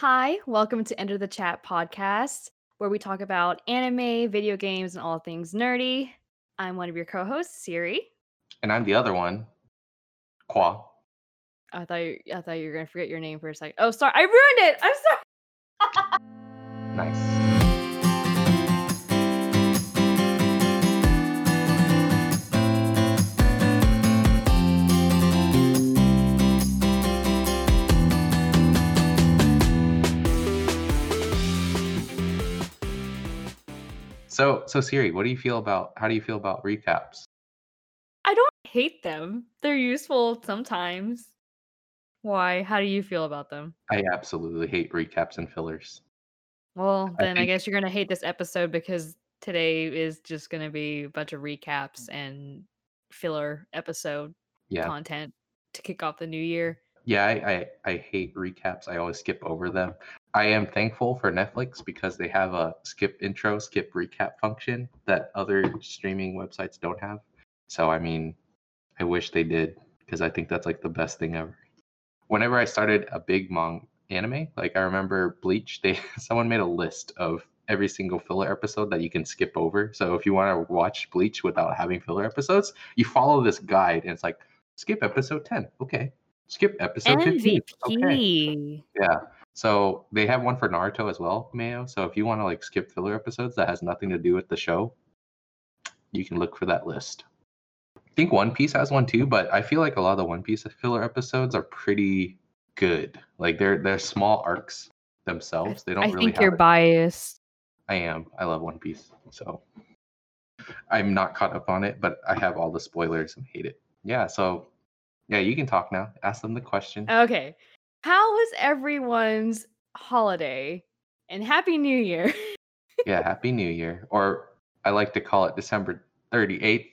Hi, welcome to Enter the Chat podcast, where we talk about anime, video games, and all things nerdy. I'm one of your co-hosts, Siri. And I'm the other one, Qua. I thought you were going to forget your name for a second. Oh, sorry. I ruined it. I'm sorry. Nice. So Siri, how do you feel about recaps? I don't hate them. They're useful sometimes. Why? How do you feel about them? I absolutely hate recaps and fillers. Well, then I guess you're going to hate this episode because today is just going to be a bunch of recaps and filler episode content to kick off the new year. Yeah, I hate recaps. I always skip over them. I am thankful for Netflix because they have a skip intro, skip recap function that other streaming websites don't have. So, I mean, I wish they did because I think that's like the best thing ever. Whenever I started a big manga anime, like I remember Bleach, someone made a list of every single filler episode that you can skip over. So if you want to watch Bleach without having filler episodes, you follow this guide and it's like, skip episode 10. Okay. Skip episode 15. Okay. Yeah. So they have one for Naruto as well, Mayo. So if you want to like skip filler episodes that has nothing to do with the show, you can look for that list. I think One Piece has one too, but I feel like a lot of the One Piece filler episodes are pretty good. Like they're small arcs themselves. They don't. I think you're biased. I am. I love One Piece, so I'm not caught up on it, but I have all the spoilers and hate it. Yeah. So yeah, you can talk now. Ask them the question. Okay. How was everyone's holiday? And Happy New Year. Yeah, Happy New Year. Or I like to call it December 38th,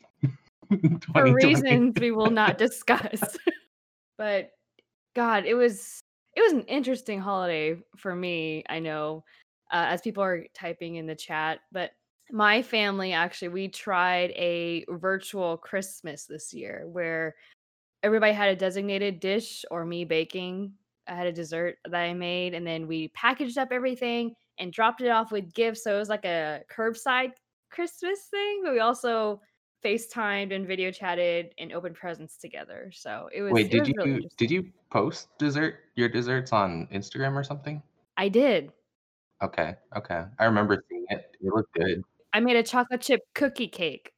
2020. For reasons we will not discuss. But God, it was an interesting holiday for me, I know, as people are typing in the chat. But my family, actually, we tried a virtual Christmas this year where everybody had a designated dish or me baking. I had a dessert that I made, and then we packaged up everything and dropped it off with gifts. So it was like a curbside Christmas thing, but we also FaceTimed and video chatted and opened presents together. So it was. Wait, did you post your desserts on Instagram or something? I did. Okay. I remember seeing it. It looked good. I made a chocolate chip cookie cake.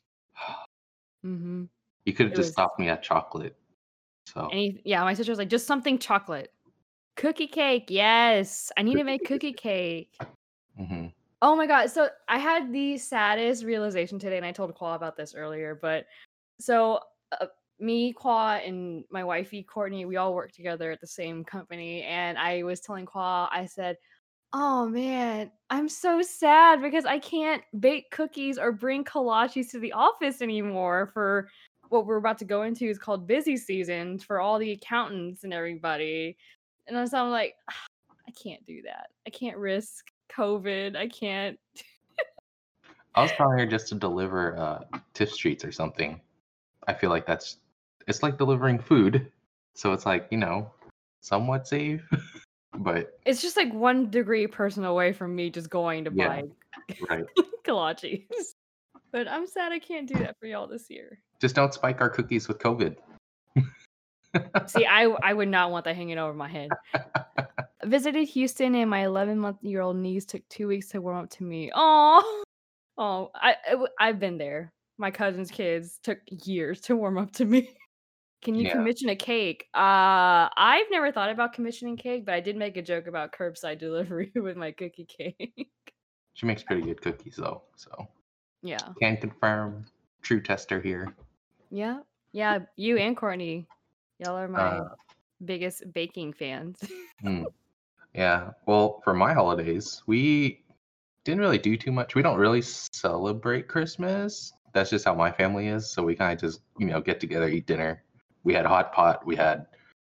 Mm-hmm. You could have just stopped me at chocolate. So my sister was like, just something chocolate. Cookie cake, yes. I need to make cookie cake. Mm-hmm. Oh my God. So I had the saddest realization today, and I told Qua about this earlier, but so me, Qua, and my wifey, Courtney, we all work together at the same company, and I was telling Qua, I said, oh man, I'm so sad because I can't bake cookies or bring kolaches to the office anymore for what we're about to go into is called busy season for all the accountants and everybody. And so I'm like, I can't do that. I can't risk COVID. I can't. I was telling her just to deliver tip sheets or something. I feel like it's like delivering food. So it's like, somewhat safe. But it's just like 1 degree person away from me just going to buy kolaches. But I'm sad I can't do that for y'all this year. Just don't spike our cookies with COVID. See, I would not want that hanging over my head. Visited Houston, and my 11-month-year-old niece took 2 weeks to warm up to me. Oh, I've been there. My cousin's kids took years to warm up to me. Can you commission a cake? I've never thought about commissioning cake, but I did make a joke about curbside delivery with my cookie cake. She makes pretty good cookies, though. So yeah, can confirm. True tester here. Yeah. You and Courtney. Y'all are my biggest baking fans. Yeah. Well, for my holidays, we didn't really do too much. We don't really celebrate Christmas. That's just how my family is. So we kind of just, get together, eat dinner. We had hot pot. We had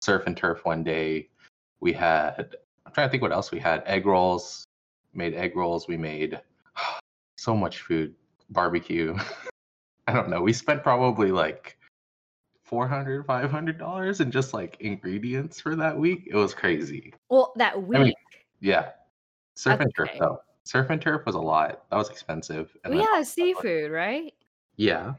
surf and turf one day. We had, I'm trying to think what else we had. Egg rolls. We made so much food. Barbecue. I don't know. We spent probably like $400, $500 in just like ingredients for that week. It was crazy. Well, that week. I mean, Yeah. Surf and turf, though. Surf and turf was a lot. That was expensive. And yeah, seafood, right? Yeah.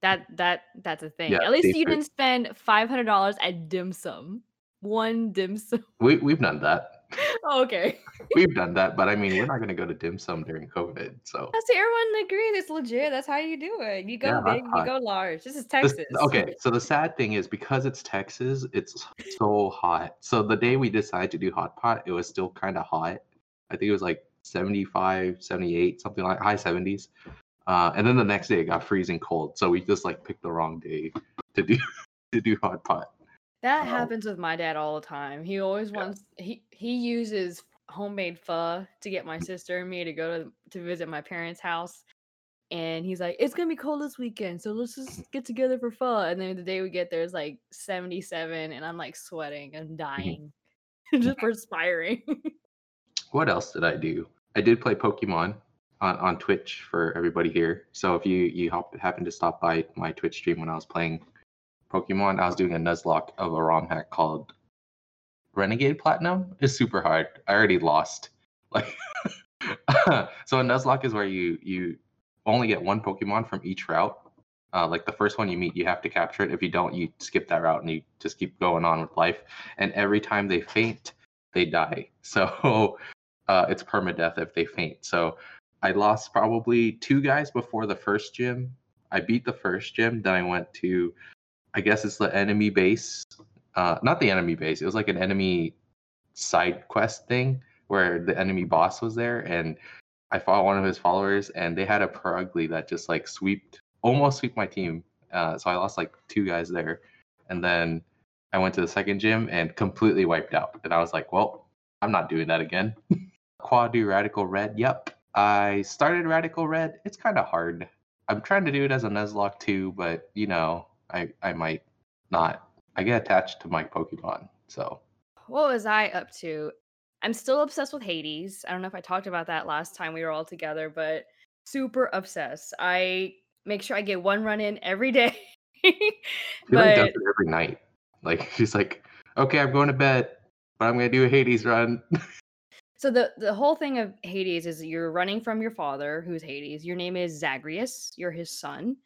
That's a thing. Yeah, at least seafood. You didn't spend $500 at dim sum. One dim sum. We've done that. Oh, okay. We've done that, but I mean, we're not going to go to dim sum during COVID, so. I see everyone agrees. It's legit. That's how you do it. You go big, you go large. This is Texas. Okay, so the sad thing is, because it's Texas, it's so hot. So the day we decided to do hot pot, it was still kind of hot. I think it was like 75, 78, something like high 70s. And then the next day it got freezing cold. So we just like picked the wrong day to do hot pot. That happens with my dad all the time. He always wants he uses homemade pho to get my sister and me to go to visit my parents' house. And he's like, it's gonna be cold this weekend, so let's just get together for pho. And then the day we get there is like 77, and I'm like sweating, I'm dying, just perspiring. What else did I do? I did play Pokemon on Twitch for everybody here. So if you happen to stop by my Twitch stream when I was playing Pokemon, I was doing a Nuzlocke of a ROM hack called Renegade Platinum. It's super hard. I already lost. Like, so a Nuzlocke is where you only get one Pokemon from each route. Like the first one you meet, you have to capture it. If you don't, you skip that route and you just keep going on with life. And every time they faint, they die. So it's permadeath if they faint. So I lost probably two guys before the first gym. I beat the first gym. Then I went to... I guess it's the enemy base. Not the enemy base. It was like an enemy side quest thing where the enemy boss was there, and I fought one of his followers, and they had a Perugly that just like almost sweeped my team. So I lost like two guys there. And then I went to the second gym and completely wiped out. And I was like, well, I'm not doing that again. Qua do Radical Red. Yep. I started Radical Red. It's kind of hard. I'm trying to do it as a Nuzlocke too, but you know... I might not. I get attached to my Pokemon, so. What was I up to? I'm still obsessed with Hades. I don't know if I talked about that last time we were all together, but super obsessed. I make sure I get one run in every day. She does it every night. Like, she's like, okay, I'm going to bed, but I'm going to do a Hades run. So the whole thing of Hades is you're running from your father, who's Hades. Your name is Zagreus. You're his son.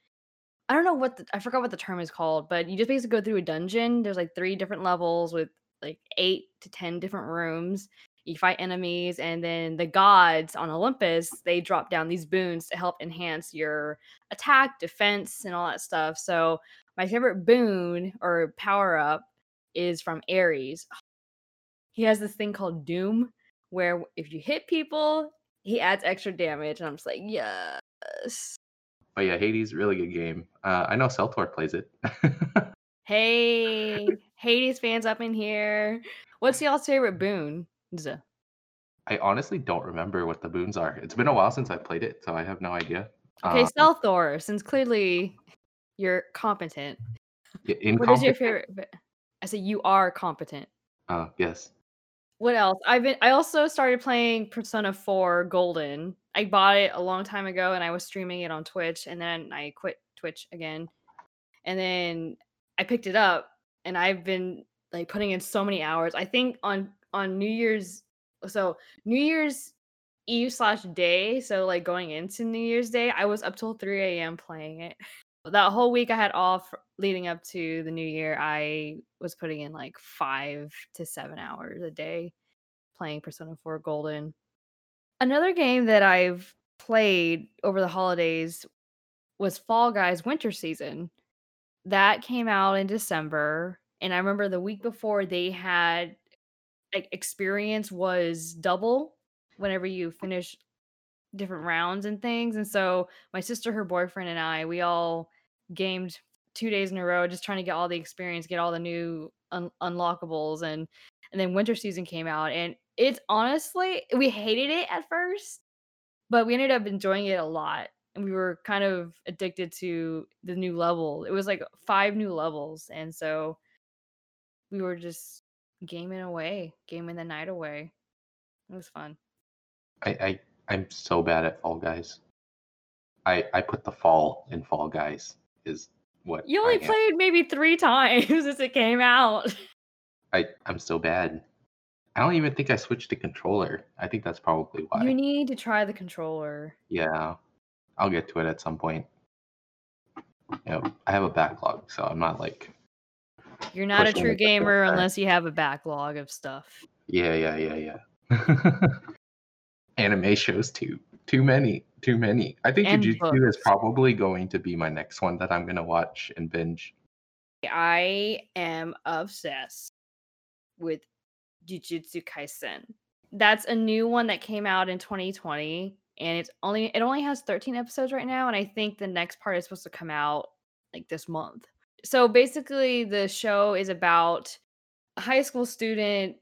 I don't know I forgot what the term is called, but you just basically go through a dungeon. There's like three different levels with like 8 to 10 different rooms. You fight enemies, and then the gods on Olympus, they drop down these boons to help enhance your attack, defense, and all that stuff. So my favorite boon or power up is from Ares. He has this thing called Doom, where if you hit people, he adds extra damage, and I'm just like, yes. But yeah, Hades, really good game. I know Celtor plays it. Hey, Hades fans up in here. What's y'all's favorite boon? I honestly don't remember what the boons are. It's been a while since I played it, so I have no idea. Okay, Celtor, since clearly you're competent. What is your favorite? I said you are competent. Yes. What else? I also started playing Persona 4 Golden. I bought it a long time ago, and I was streaming it on Twitch, and then I quit Twitch again. And then I picked it up, and I've been like putting in so many hours. I think on New Year's Eve /day, so like going into New Year's Day, I was up till 3 a.m. playing it. That whole week I had off leading up to the new year. I was putting in like 5 to 7 hours a day playing Persona 4 Golden. Another game that I've played over the holidays was Fall Guys Winter Season. That came out in December, and I remember the week before they had like experience was double whenever you finish different rounds and things. And so my sister, her boyfriend, and I, we all gamed 2 days in a row just trying to get all the experience, get all the new unlockables, and then Winter Season came out, and it's honestly, we hated it at first, but we ended up enjoying it a lot. And we were kind of addicted to the new level. It was like 5 new levels. And so we were just gaming the night away. It was fun. I'm so bad at Fall Guys. I put the fall in Fall Guys is what. You only played maybe 3 times since it came out. I'm so bad. I don't even think I switched the controller. I think that's probably why. You need to try the controller. Yeah. I'll get to it at some point. You know, I have a backlog, so I'm not like... You're not a true gamer unless you have a backlog of stuff. Yeah. Anime shows too. Too many. I think Jujutsu is probably going to be my next one that I'm going to watch and binge. I am obsessed with Jujutsu Kaisen. That's a new one that came out in 2020, and it only has 13 episodes right now, and I think the next part is supposed to come out like this month. So basically, the show is about a high school student.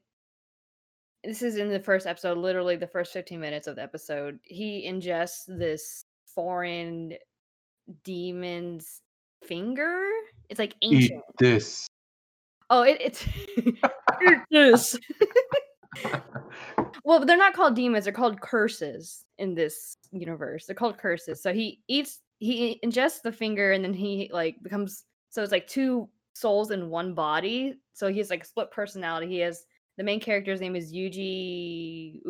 This is in the first episode, literally the first 15 minutes of the episode. He ingests this foreign demon's finger. It's like ancient. Eat this. Oh, it's eat this. Well, they're not called demons. They're called curses in this universe. They're called curses. So he ingests the finger, and then he like becomes... So it's like two souls in one body. So he's like split personality. He has the main character's name is Yuji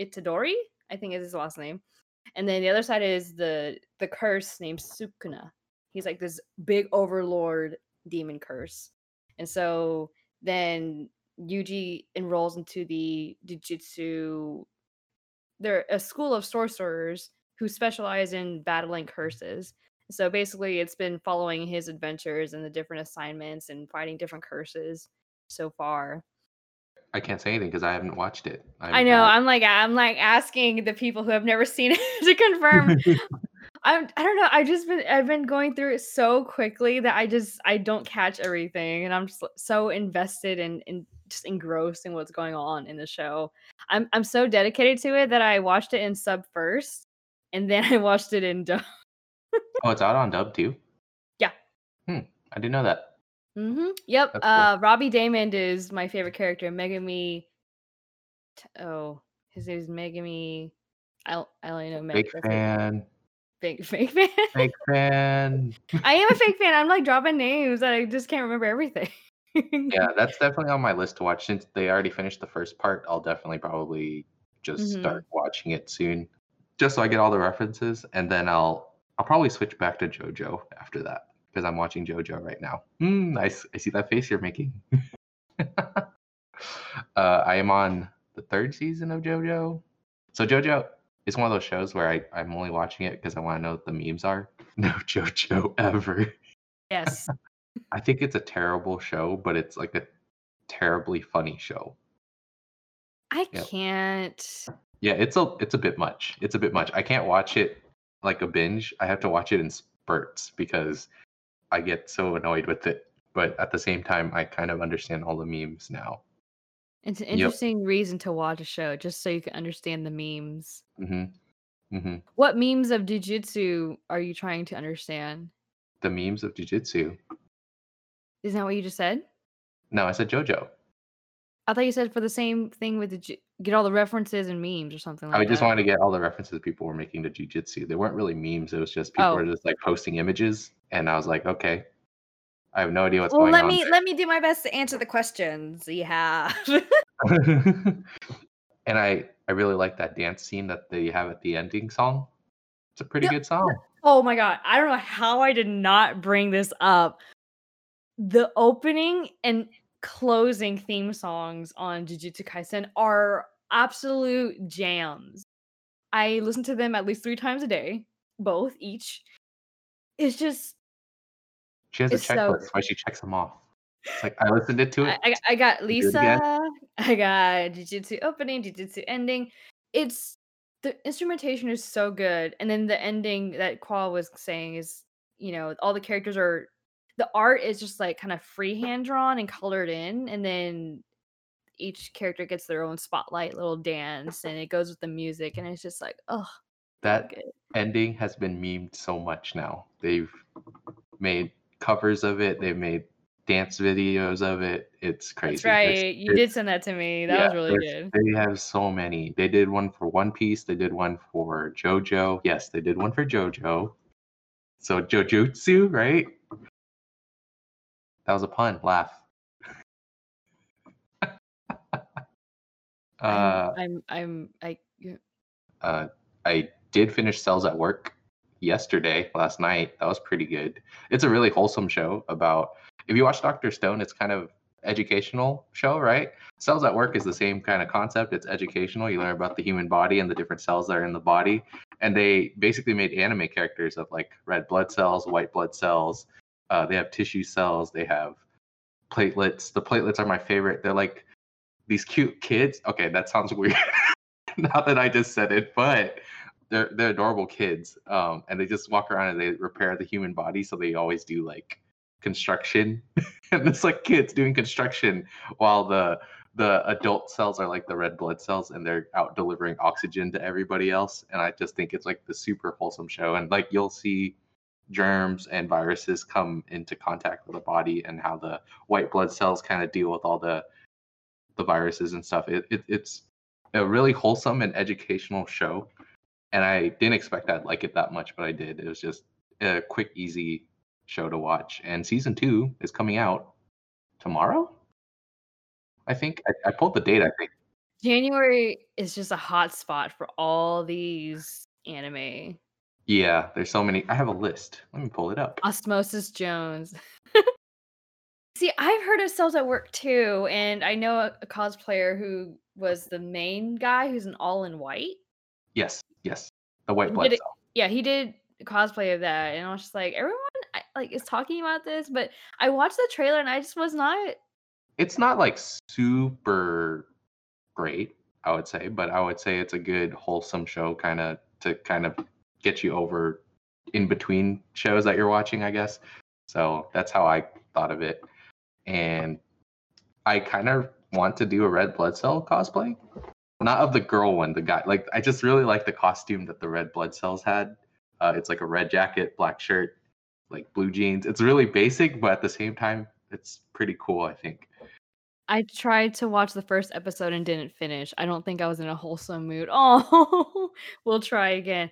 Itadori, I think is his last name. And then the other side is the curse named Sukuna. He's like this big overlord demon curse. And so then Yuji enrolls into the Jujutsu. They're a school of sorcerers who specialize in battling curses. So basically, it's been following his adventures and the different assignments and fighting different curses so far. I can't say anything because I haven't watched it. I know. I'm like asking the people who have never seen it to confirm. I don't know. I've been going through it so quickly that I don't catch everything, and I'm just so invested and just engrossed in what's going on in the show. I'm so dedicated to it that I watched it in sub first, and then I watched it in dub. Oh, it's out on dub too? Yeah. I didn't know that. Mm-hmm. Yep. Cool. Robbie Daymond is my favorite character. Megami. His name is Megami. I only know Megami. Big fan. Fake fan. Fake fan. I am a fake fan. I'm like dropping names that I just can't remember everything. Yeah, that's definitely on my list to watch. Since they already finished the first part, I'll definitely probably just start watching it soon. Just so I get all the references, and then I'll probably switch back to JoJo after that because I'm watching JoJo right now. I see that face you're making. I am on the third season of JoJo. So JoJo is one of those shows where I'm only watching it because I want to know what the memes are. No JoJo ever. Yes. I think it's a terrible show, but it's like a terribly funny show. I can't. Yeah, it's a bit much. It's a bit much. I can't watch it like a binge. I have to watch it in spurts because I get so annoyed with it. But at the same time, I kind of understand all the memes now. It's an interesting reason to watch a show, just so you can understand the memes. Mm-hmm. Mm-hmm. What memes of Jujutsu are you trying to understand? The memes of Jujutsu. Isn't that what you just said? No, I said JoJo. I thought you said for the same thing with get all the references and memes or something like that. I just wanted to get all the references people were making to Jujutsu. They weren't really memes. It was just people were just like posting images. And I was like, okay, I have no idea what's going on. Well, let me do my best to answer the questions you have. And I really like that dance scene that they have at the ending song. It's a pretty good song. Oh my God. I don't know how I did not bring this up. The opening and closing theme songs on Jujutsu Kaisen are absolute jams. I listen to them at least 3 times a day, both each. It's just... She has a checklist, so she checks them off. It's like, I listened to it. I got Lisa, I got Jujutsu opening, Jujutsu ending. It's... The instrumentation is so good. And then the ending that Qua was saying is, all the characters are... The art is just like kind of freehand drawn and colored in, and then each character gets their own spotlight, little dance, and it goes with the music, and it's just like, oh. That ending has been memed so much now. They've made covers of it. They've made dance videos of it. It's crazy. That's right. You did send that to me. That was really good. They have so many. They did one for One Piece. They did one for JoJo. Yes, they did one for JoJo. So Jojutsu, right? That was a pun. Laugh. I did finish Cells at Work last night. That was pretty good. It's a really wholesome show about, if you watch Dr. Stone, it's kind of educational show, right? Cells at Work is the same kind of concept. It's educational. You learn about the human body and the different cells that are in the body. And they basically made anime characters of like red blood cells, white blood cells. They have tissue cells. They have platelets. The platelets are my favorite. They're like these cute kids. Okay, that sounds weird now that I just said it, but they're adorable kids. And they just walk around and they repair the human body. So they always do like construction. And it's like kids doing construction while the adult cells are like the red blood cells, and they're out delivering oxygen to everybody else. And I just think it's like the super wholesome show. And like you'll see germs and viruses come into contact with the body and how the white blood cells kind of deal with all the viruses and stuff. It's a really wholesome and educational show. And I didn't expect I'd like it that much, but I did. It was just a quick, easy show to watch. And season 2 is coming out tomorrow? I think I pulled the date. I think January is just a hot spot for all these anime. Yeah, there's so many. I have a list. Let me pull it up. Osmosis Jones. See, I've heard of Cells at Work too, and I know a cosplayer who was the main guy, who's an all in white. Yes, the white blood cell. Yeah, he did cosplay of that, and I was just like, everyone is talking about this, but I watched the trailer and I just was not. It's not like super great, I would say, but I would say it's a good wholesome show to get you over in between shows that you're watching, I guess. So that's how I thought of it. And I kind of want to do a red blood cell cosplay. Not of the girl one, the guy. Like, I just really like the costume that the red blood cells had. It's like a red jacket, black shirt, like blue jeans. It's really basic, but at the same time, it's pretty cool, I think. I tried to watch the first episode and didn't finish. I don't think I was in a wholesome mood. Oh, we'll try again.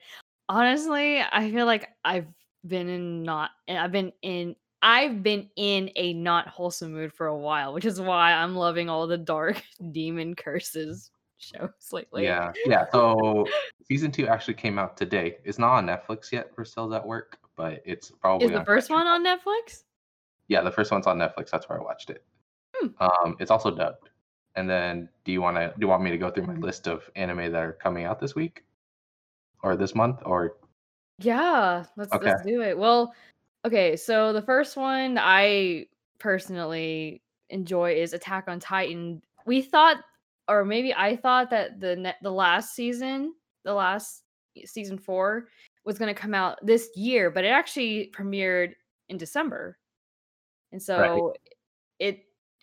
Honestly, I feel like I've been in a not wholesome mood for a while, which is why I'm loving all the dark demon curses shows lately. Yeah. So season 2 actually came out today. It's not on Netflix yet for Cells at Work, but it's probably is the first one on Netflix. Yeah, the first one's on Netflix. That's where I watched it. It's also dubbed. And then do you want me to go through my list of anime that are coming out this week or this month or let's do it. Well, okay, so the first one I personally enjoy is Attack on Titan. We thought, or maybe I thought, that the last season 4 was going to come out this year, but it actually premiered in December. And so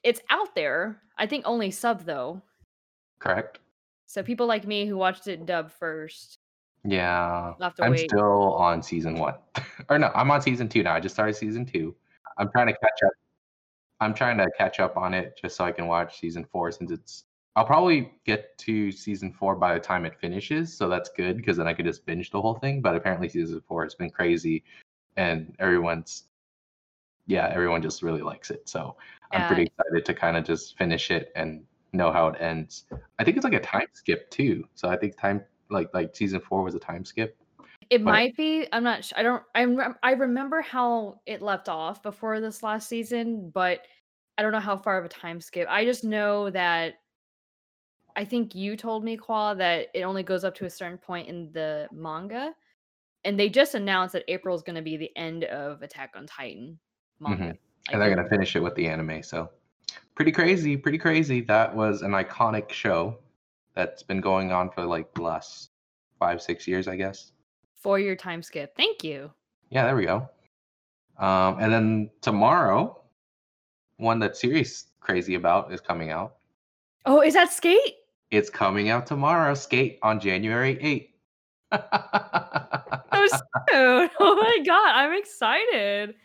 It's out there. I think only sub, though. Correct. So people like me who watched it dub first. Yeah. I'm still on season 1. Or no, I'm on season 2 now. I just started season 2. I'm trying to catch up. on it just so I can watch season 4, since I'll probably get to season 4 by the time it finishes. So that's good, because then I could just binge the whole thing. But apparently season 4 has been crazy, and everyone just really likes it. So I'm pretty excited to kind of just finish it and know how it ends. I think it's like a time skip too. So I think time season 4 was a time skip. Might be. I'm not sure. I remember how it left off before this last season, but I don't know how far of a time skip. I just know that I think you told me, Qua, that it only goes up to a certain point in the manga. And they just announced that April is going to be the end of Attack on Titan manga. Mm-hmm. And they're going to finish it with the anime. So pretty crazy. That was an iconic show that's been going on for like the last 5-6 years, I guess. 4-year time skip. Thank you. Yeah, there we go. And then tomorrow, one that Siri's crazy about is coming out. Oh, is that Skate? It's coming out tomorrow. Skate on January 8th. Oh, so oh my God. I'm excited.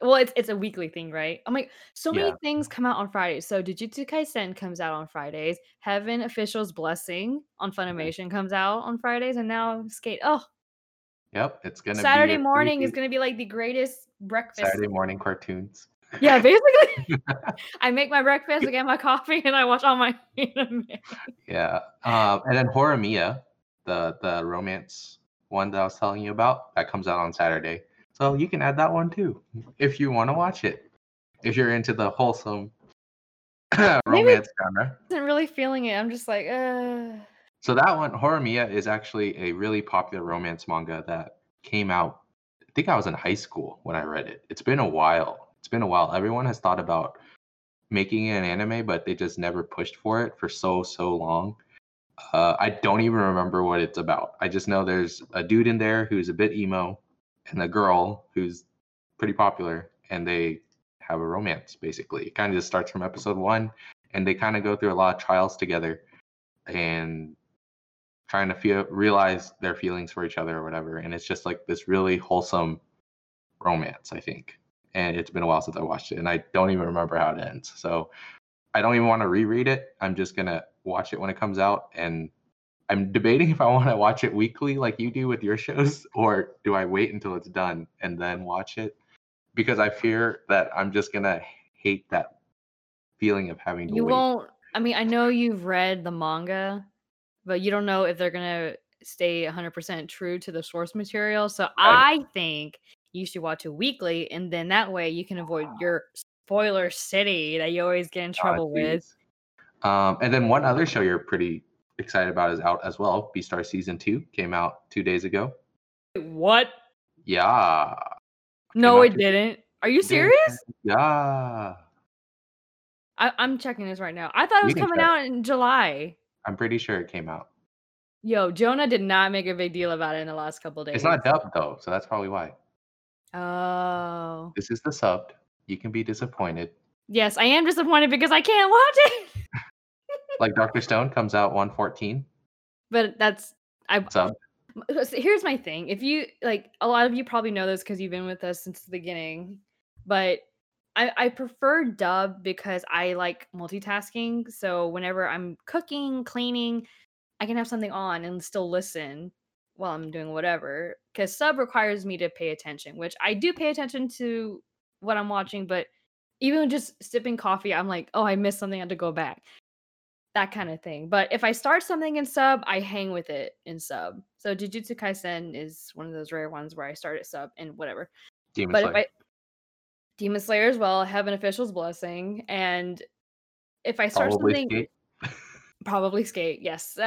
Well, it's a weekly thing, right? I'm like, so many things come out on Fridays. So Jujutsu Kaisen comes out on Fridays. Heaven Official's Blessing on Funimation comes out on Fridays. And now Skate. Oh. Yep. It's going to be Saturday morning is going to be like the greatest breakfast. Saturday morning cartoons. Yeah, basically. I make my breakfast, I get my coffee, and I watch all my anime. Yeah. And then Horimiya, the romance one that I was telling you about, that comes out on Saturday. So you can add that one too if you want to watch it. If you're into the wholesome romance genre. I wasn't really feeling it. I'm just like, So that one, Horimiya, is actually a really popular romance manga that came out. I think I was in high school when I read it. It's been a while. Everyone has thought about making it an anime, but they just never pushed for it for so long. I don't even remember what it's about. I just know there's a dude in there who's a bit emo and a girl who's pretty popular, and they have a romance, basically. It kind of just starts from episode 1, and they kind of go through a lot of trials together and trying to realize their feelings for each other or whatever. And it's just like this really wholesome romance, I think. And it's been a while since I watched it, and I don't even remember how it ends. So I don't even want to reread it. I'm just going to watch it when it comes out. And I'm debating if I want to watch it weekly like you do with your shows, or do I wait until it's done and then watch it? Because I fear that I'm just going to hate that feeling of having to wait. You won't. I mean, I know you've read the manga, but you don't know if they're going to stay 100% true to the source material. So I think you should watch it weekly, and then that way you can avoid your spoiler city that you always get in trouble with. And then one other show you're pretty excited about is out as well. Beastars Season 2 came out 2 days ago. What? Yeah. No, it didn't. Are you serious? Yeah. I'm checking this right now. I thought it was coming out in July. I'm pretty sure it came out. Yo, Jonah did not make a big deal about it in the last couple of days. It's not dubbed, though, so that's probably why. Oh. This is the subbed. You can be disappointed. Yes, I am disappointed because I can't watch it. Like Dr. Stone comes out 1/14. But that's... subbed. Here's my thing. If you, like, a lot of you probably know this because you've been with us since the beginning, but I prefer dub because I like multitasking. So whenever I'm cooking, cleaning, I can have something on and still listen while I'm doing whatever, because sub requires me to pay attention, which I do pay attention to what I'm watching, but even just sipping coffee, I'm like, oh, I missed something, I have to go back. That kind of thing. But if I start something in sub, I hang with it in sub. So Jujutsu Kaisen is one of those rare ones where I start at sub and whatever. Demon Slayer as well. I have an official's blessing. And if I start something... Probably Skate, yes.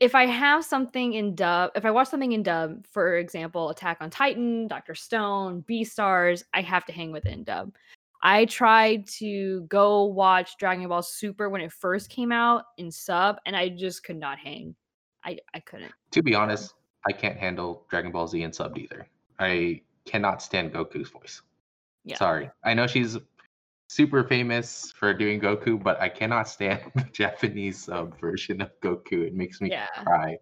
If I have something in dub... If I watch something in dub, for example, Attack on Titan, Dr. Stone, Beastars, I have to hang with it in dub. I tried to go watch Dragon Ball Super when it first came out in sub, and I just could not hang. I couldn't. To be honest, I can't handle Dragon Ball Z in sub either. I cannot stand Goku's voice. Yeah. Sorry. I know she's super famous for doing Goku, but I cannot stand the Japanese sub version of Goku. It makes me cry.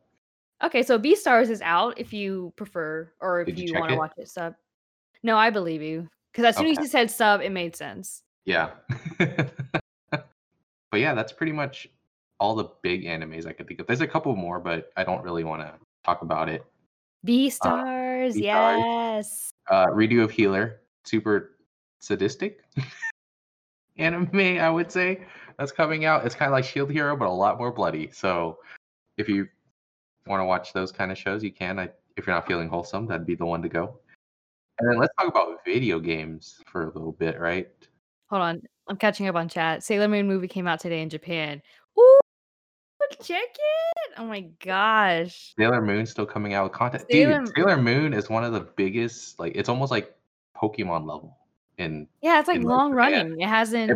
Okay, so Beastars is out if you prefer, or if you want to watch it sub. No, I believe you. Because as soon as you said sub, it made sense. Yeah. But yeah, that's pretty much all the big animes I could think of. There's a couple more, but I don't really want to talk about it. Beastars, yes. Redo of Healer. Super sadistic anime, I would say. That's coming out. It's kind of like Shield Hero, but a lot more bloody. So if you want to watch those kind of shows, you can. If you're not feeling wholesome, that'd be the one to go. And then let's talk about video games for a little bit, right? Hold on. I'm catching up on chat. Sailor Moon movie came out today in Japan. Ooh, check it. Oh my gosh. Sailor Moon's still coming out with content. Dude, Sailor Moon is one of the biggest, like, it's almost like Pokemon level. Yeah, it's like long running. It hasn't...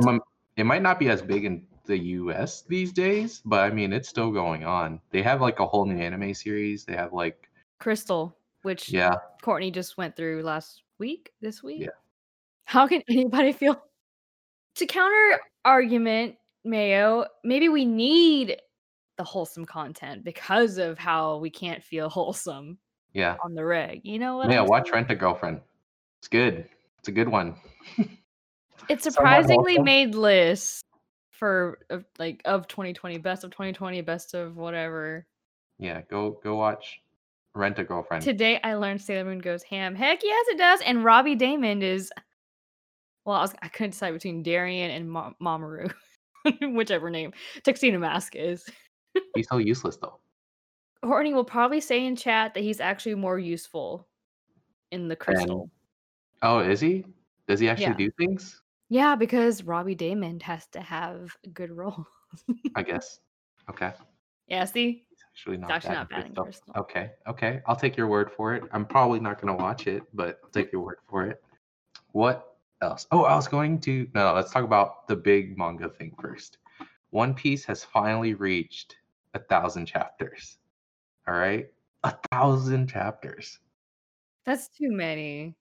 It might not be as big in the US these days, but I mean, it's still going on. They have like a whole new anime series. They have like... Crystal. Which Courtney just went through this week. Yeah. How can anybody feel? To counter argument, Mayo, maybe we need the wholesome content because of how we can't feel wholesome on the reg. You know what? Yeah, watch Rent a Girlfriend. It's good. It's a good one. It surprisingly made lists for like of 2020, best of 2020, best of whatever. Yeah, go watch Rent a Girlfriend. Today I learned Sailor Moon goes ham. Heck yes, it does. And Robbie Daymond is Well, I couldn't decide between Darien and Mamoru, whichever name Tuxedo Mask is. He's so useless, though. Courtney will probably say in chat that he's actually more useful in the crystal. Oh, is he? Does he actually do things? Yeah, because Robbie Daymond has to have a good role. I guess. Okay. Yeah, see? It's actually not bad in crystal. Okay. I'll take your word for it. I'm probably not going to watch it, but I'll take your word for it. What else? Oh, let's talk about the big manga thing first. One Piece has finally reached 1,000 chapters. All right? 1,000 chapters. That's too many.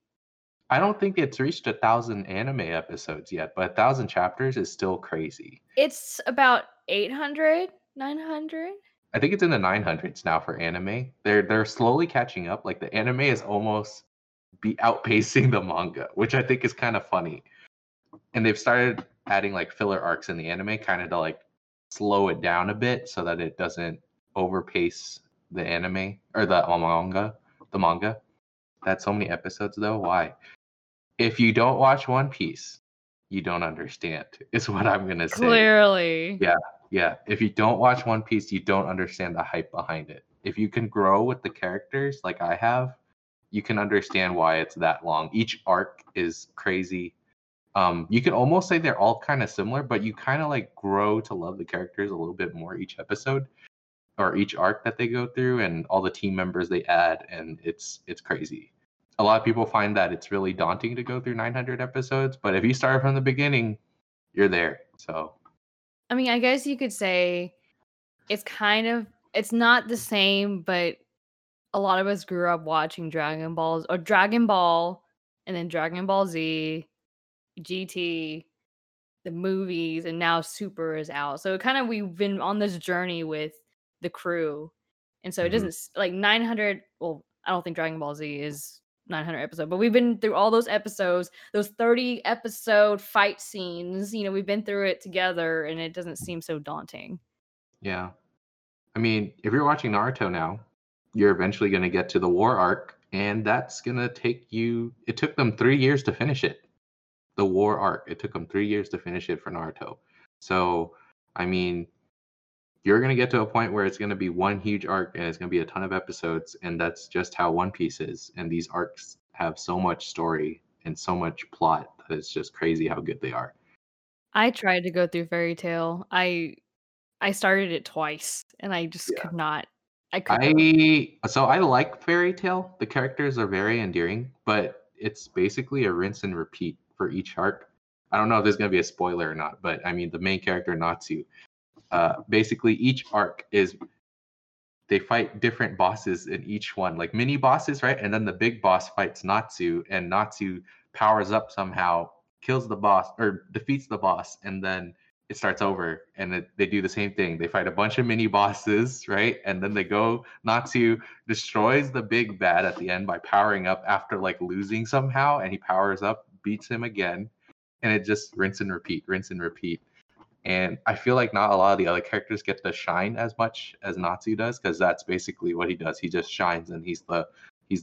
I don't think it's reached 1,000 anime episodes yet, but 1,000 chapters is still crazy. It's about 800, 900? I think it's in the 900s now for anime. They're slowly catching up. Like, the anime is almost outpacing the manga, which I think is kind of funny. And they've started adding, like, filler arcs in the anime kind of to, like, slow it down a bit so that it doesn't overpace the anime or the manga. That's so many episodes, though. Why? If you don't watch One Piece, you don't understand, is what I'm going to say. Clearly. Yeah. If you don't watch One Piece, you don't understand the hype behind it. If you can grow with the characters like I have, you can understand why it's that long. Each arc is crazy. You could almost say they're all kind of similar, but you kind of like grow to love the characters a little bit more each episode or each arc that they go through and all the team members they add, and it's crazy. A lot of people find that it's really daunting to go through 900 episodes, but if you start from the beginning, you're there. So, I mean, I guess you could say it's not the same, but a lot of us grew up watching Dragon Ball and then Dragon Ball Z, GT, the movies, and now Super is out. So kind of we've been on this journey with the crew. And so it doesn't like 900. Well, I don't think Dragon Ball Z is 900 episode, but we've been through all those episodes, those 30 episode fight scenes. You know, we've been through it together and it doesn't seem so daunting. Yeah. I mean, if you're watching Naruto now, you're eventually going to get to the war arc, and that's going to take you. It took them 3 years to finish it. The war arc. It took them 3 years to finish it for Naruto. So, I mean, you're going to get to a point where it's going to be one huge arc and it's going to be a ton of episodes. And that's just how One Piece is. And these arcs have so much story and so much plot that it's just crazy how good they are. I tried to go through Fairy Tail. I started it twice and I just could not. I like Fairy Tail. The characters are very endearing, but it's basically a rinse and repeat for each arc. I don't know if there's going to be a spoiler or not, but I mean, the main character, Natsu, basically each arc is they fight different bosses in each one, like mini bosses, right? And then the big boss fights Natsu, and Natsu powers up somehow, kills the boss or defeats the boss, and then it starts over, and they do the same thing. They fight a bunch of mini bosses, right? And then Natsu destroys the big bad at the end by powering up after like losing somehow, and he powers up, beats him again, and it just rinse and repeat. And I feel like not a lot of the other characters get to shine as much as Natsu does, because that's basically what he does. He just shines, and he's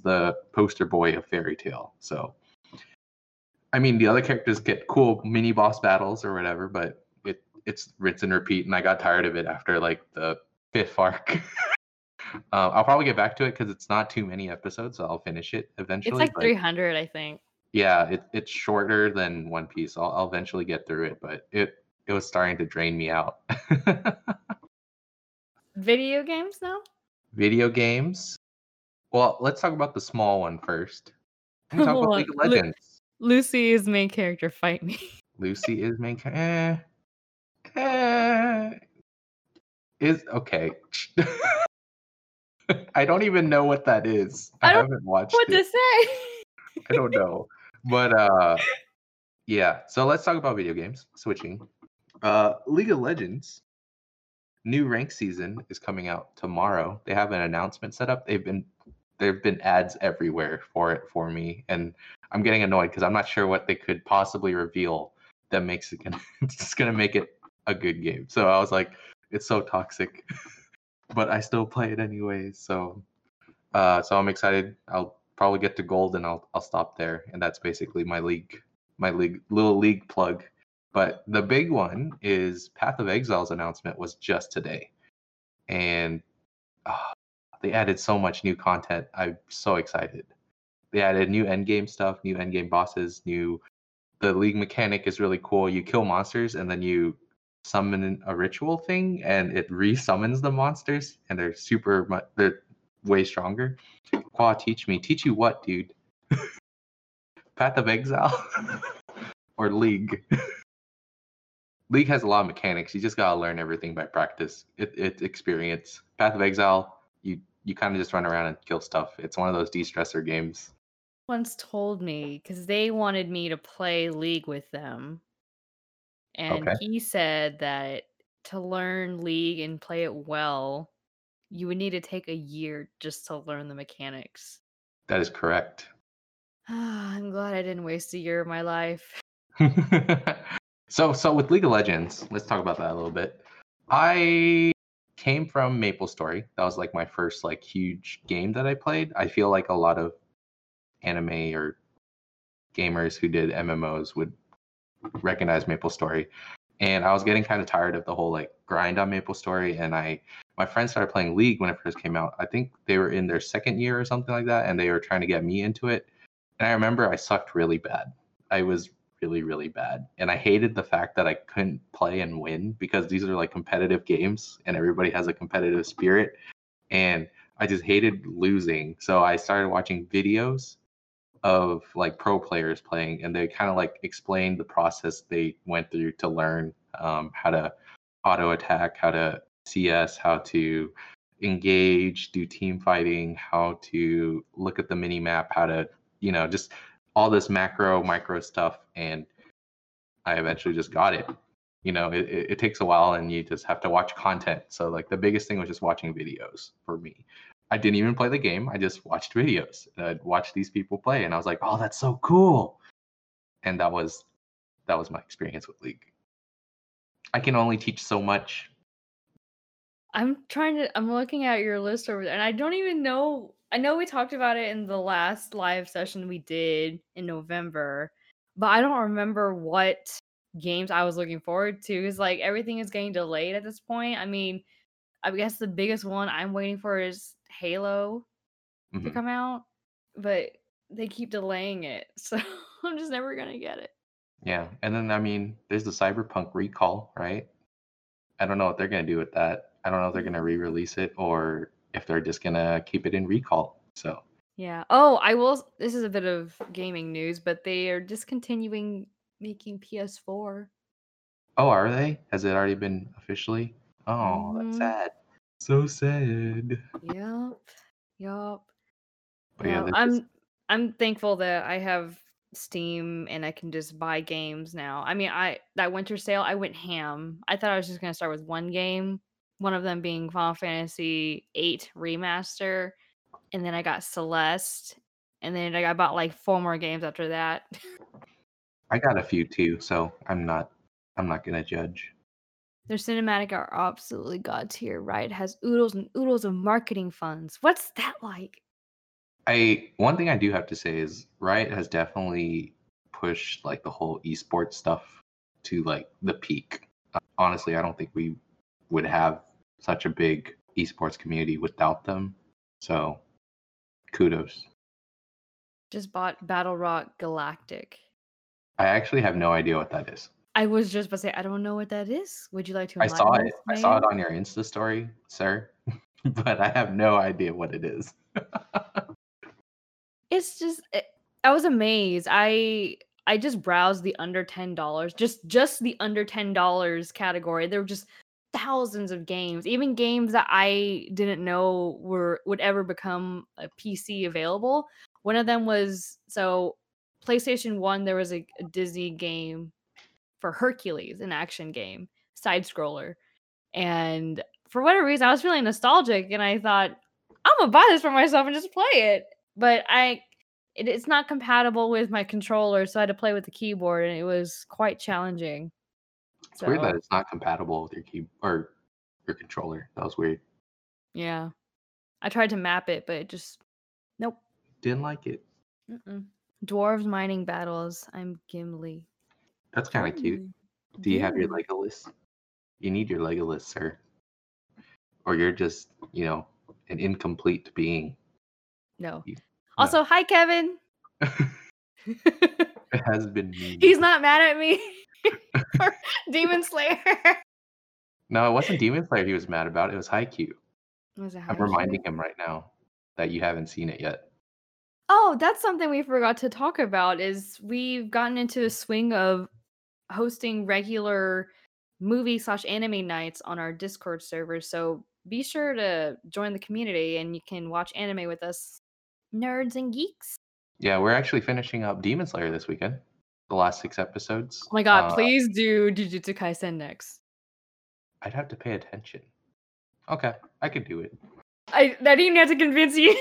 the poster boy of Fairy Tail. So, I mean, the other characters get cool mini boss battles or whatever, but it's rinse and repeat, and I got tired of it after like the fifth arc. I'll probably get back to it because it's not too many episodes, so I'll finish it eventually. It's like 300, I think. Yeah, it's shorter than One Piece. I'll eventually get through it, but it was starting to drain me out. Video games now? Video games. Well, let's talk about the small one first. Let me talk about League of Legends. Lucy is main character. Fight me. Lucy is main character. Is okay. I don't even know what that is. I haven't watched it. What to say? I don't know. But yeah. So let's talk about video games. Switching. League of Legends new rank season is coming out tomorrow. They have an announcement set up. There've been ads everywhere for it for me, and I'm getting annoyed because I'm not sure what they could possibly reveal that makes it make it a good game. So I was like, it's so toxic, but I still play it anyway. So I'm excited. I'll probably get to gold and I'll stop there, and that's basically my league my little league plug. But the big one is Path of Exile's announcement was just today. And they added so much new content. I'm so excited. They added new endgame stuff, new endgame bosses, the league mechanic is really cool. You kill monsters and then you summon a ritual thing and it resummons the monsters and they're way stronger. Qua, teach me. Teach you what, dude? Path of Exile or League? League has a lot of mechanics. You just gotta learn everything by practice. It's experience. Path of Exile, you kind of just run around and kill stuff. It's one of those de-stressor games. Once told me, because they wanted me to play League with them, and he said that to learn League and play it well, you would need to take a year just to learn the mechanics. That is correct. I'm glad I didn't waste a year of my life. So with League of Legends, let's talk about that a little bit. I came from MapleStory. That was like my first like huge game that I played. I feel like a lot of anime or gamers who did MMOs would recognize MapleStory. And I was getting kind of tired of the whole like grind on MapleStory, and my friends started playing League when it first came out. I think they were in their second year or something like that, and they were trying to get me into it. And I remember I sucked really bad. I was really, really bad. And I hated the fact that I couldn't play and win, because these are like competitive games and everybody has a competitive spirit. And I just hated losing. So I started watching videos of like pro players playing, and they kind of like explained the process they went through to learn how to auto attack, how to CS, how to engage, do team fighting, how to look at the mini map, how to, you know, just all this macro, micro stuff. And I eventually just got it. You know, it takes a while and you just have to watch content. So like the biggest thing was just watching videos for me. I didn't even play the game. I just watched videos. I'd watch these people play and I was like, oh, that's so cool. And that was my experience with League. I can only teach so much. I'm looking at your list over there and I don't even know. I know we talked about it in the last live session we did in November, but I don't remember what games I was looking forward to. It's like everything is getting delayed at this point. I mean, I guess the biggest one I'm waiting for is Halo to come out, but they keep delaying it. So I'm just never going to get it. Yeah. And then, I mean, there's the Cyberpunk recall, right? I don't know what they're going to do with that. I don't know if they're going to re-release it or if they're just going to keep it in recall. So, yeah. Oh, I will. This is a bit of gaming news, but they are discontinuing making PS4. Oh, are they? Has it already been officially? Oh, that's sad. So sad. Yep. But yeah, I'm thankful that I have Steam and I can just buy games now. I mean, that winter sale, I went ham. I thought I was just going to start with one game. One of them being Final Fantasy VIII Remaster, and then I got Celeste, and then I bought like four more games after that. I got a few too, so I'm not gonna judge. Their cinematic are absolutely god tier, right? It has oodles and oodles of marketing funds. What's that like? One thing I do have to say is Riot has definitely pushed like the whole esports stuff to like the peak. Honestly, I don't think we would have such a big esports community without them. So, kudos. Just bought Battle Rock Galactic. I actually have no idea what that is. I was just about to say, I don't know what that is. Would you like to? I saw it on your Insta story, sir, but I have no idea what it is. It's just, I was amazed. I just browsed the under $10, just the under $10 category. There were just thousands of games, even games that I didn't know would ever become a PC available. One of them was, so PlayStation 1, there was a Disney game for Hercules, an action game, side scroller. And for whatever reason, I was feeling nostalgic and I thought, I'm gonna buy this for myself and just play it. But it's not compatible with my controller, so I had to play with the keyboard and it was quite challenging. It's weird that it's not compatible with your key or your controller. That was weird. Yeah. I tried to map it, but it just... Nope. Didn't like it. Dwarves mining battles. I'm Gimli. That's kind of cute. Do you have your Legolas? You need your Legolas, sir. Or you're just, you know, an incomplete being. No. Also, hi, Kevin. It has been mean. He's not mad at me. Or Demon Slayer. No, it wasn't Demon Slayer he was mad about. It was Haikyuu. I'm reminding him right now that you haven't seen it yet. Oh, that's something we forgot to talk about, is we've gotten into the swing of hosting regular movie/anime nights on our Discord server. So be sure to join the community and you can watch anime with us, nerds and geeks. Yeah, we're actually finishing up Demon Slayer this weekend. The last 6 episodes. Oh my god, please do Jujutsu Kaisen next. I'd have to pay attention. Okay, I could do it. I didn't have to convince you.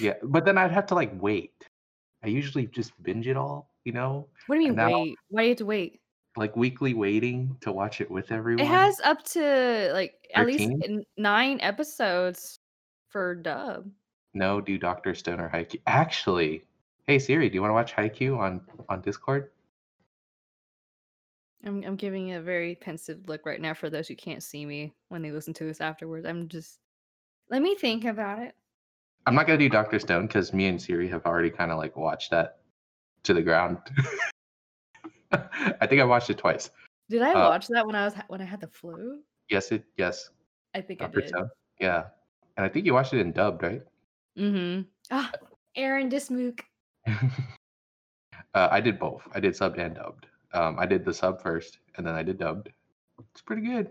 Yeah, but then I'd have to, like, wait. I usually just binge it all, you know? What do you mean wait? Why do you have to wait? Like, weekly waiting to watch it with everyone. It has up to, like, 13? At least 9 episodes for dub. No, do Dr. Stone or Haikyuu. Actually, hey, Siri, do you want to watch Haikyuu on Discord? I'm giving a very pensive look right now for those who can't see me when they listen to this afterwards. I'm just... Let me think about it. I'm not going to do Dr. Stone because me and Siri have already kind of like watched that to the ground. I think I watched it twice. Did I watch that when I had the flu? Yes. I think Dr. I did. Stone. Yeah. And I think you watched it in dubbed, right? Mm-hmm. Ah, Aaron Dismook. I did both. I did subbed and dubbed. I did the sub first and then I did dubbed. It's pretty good.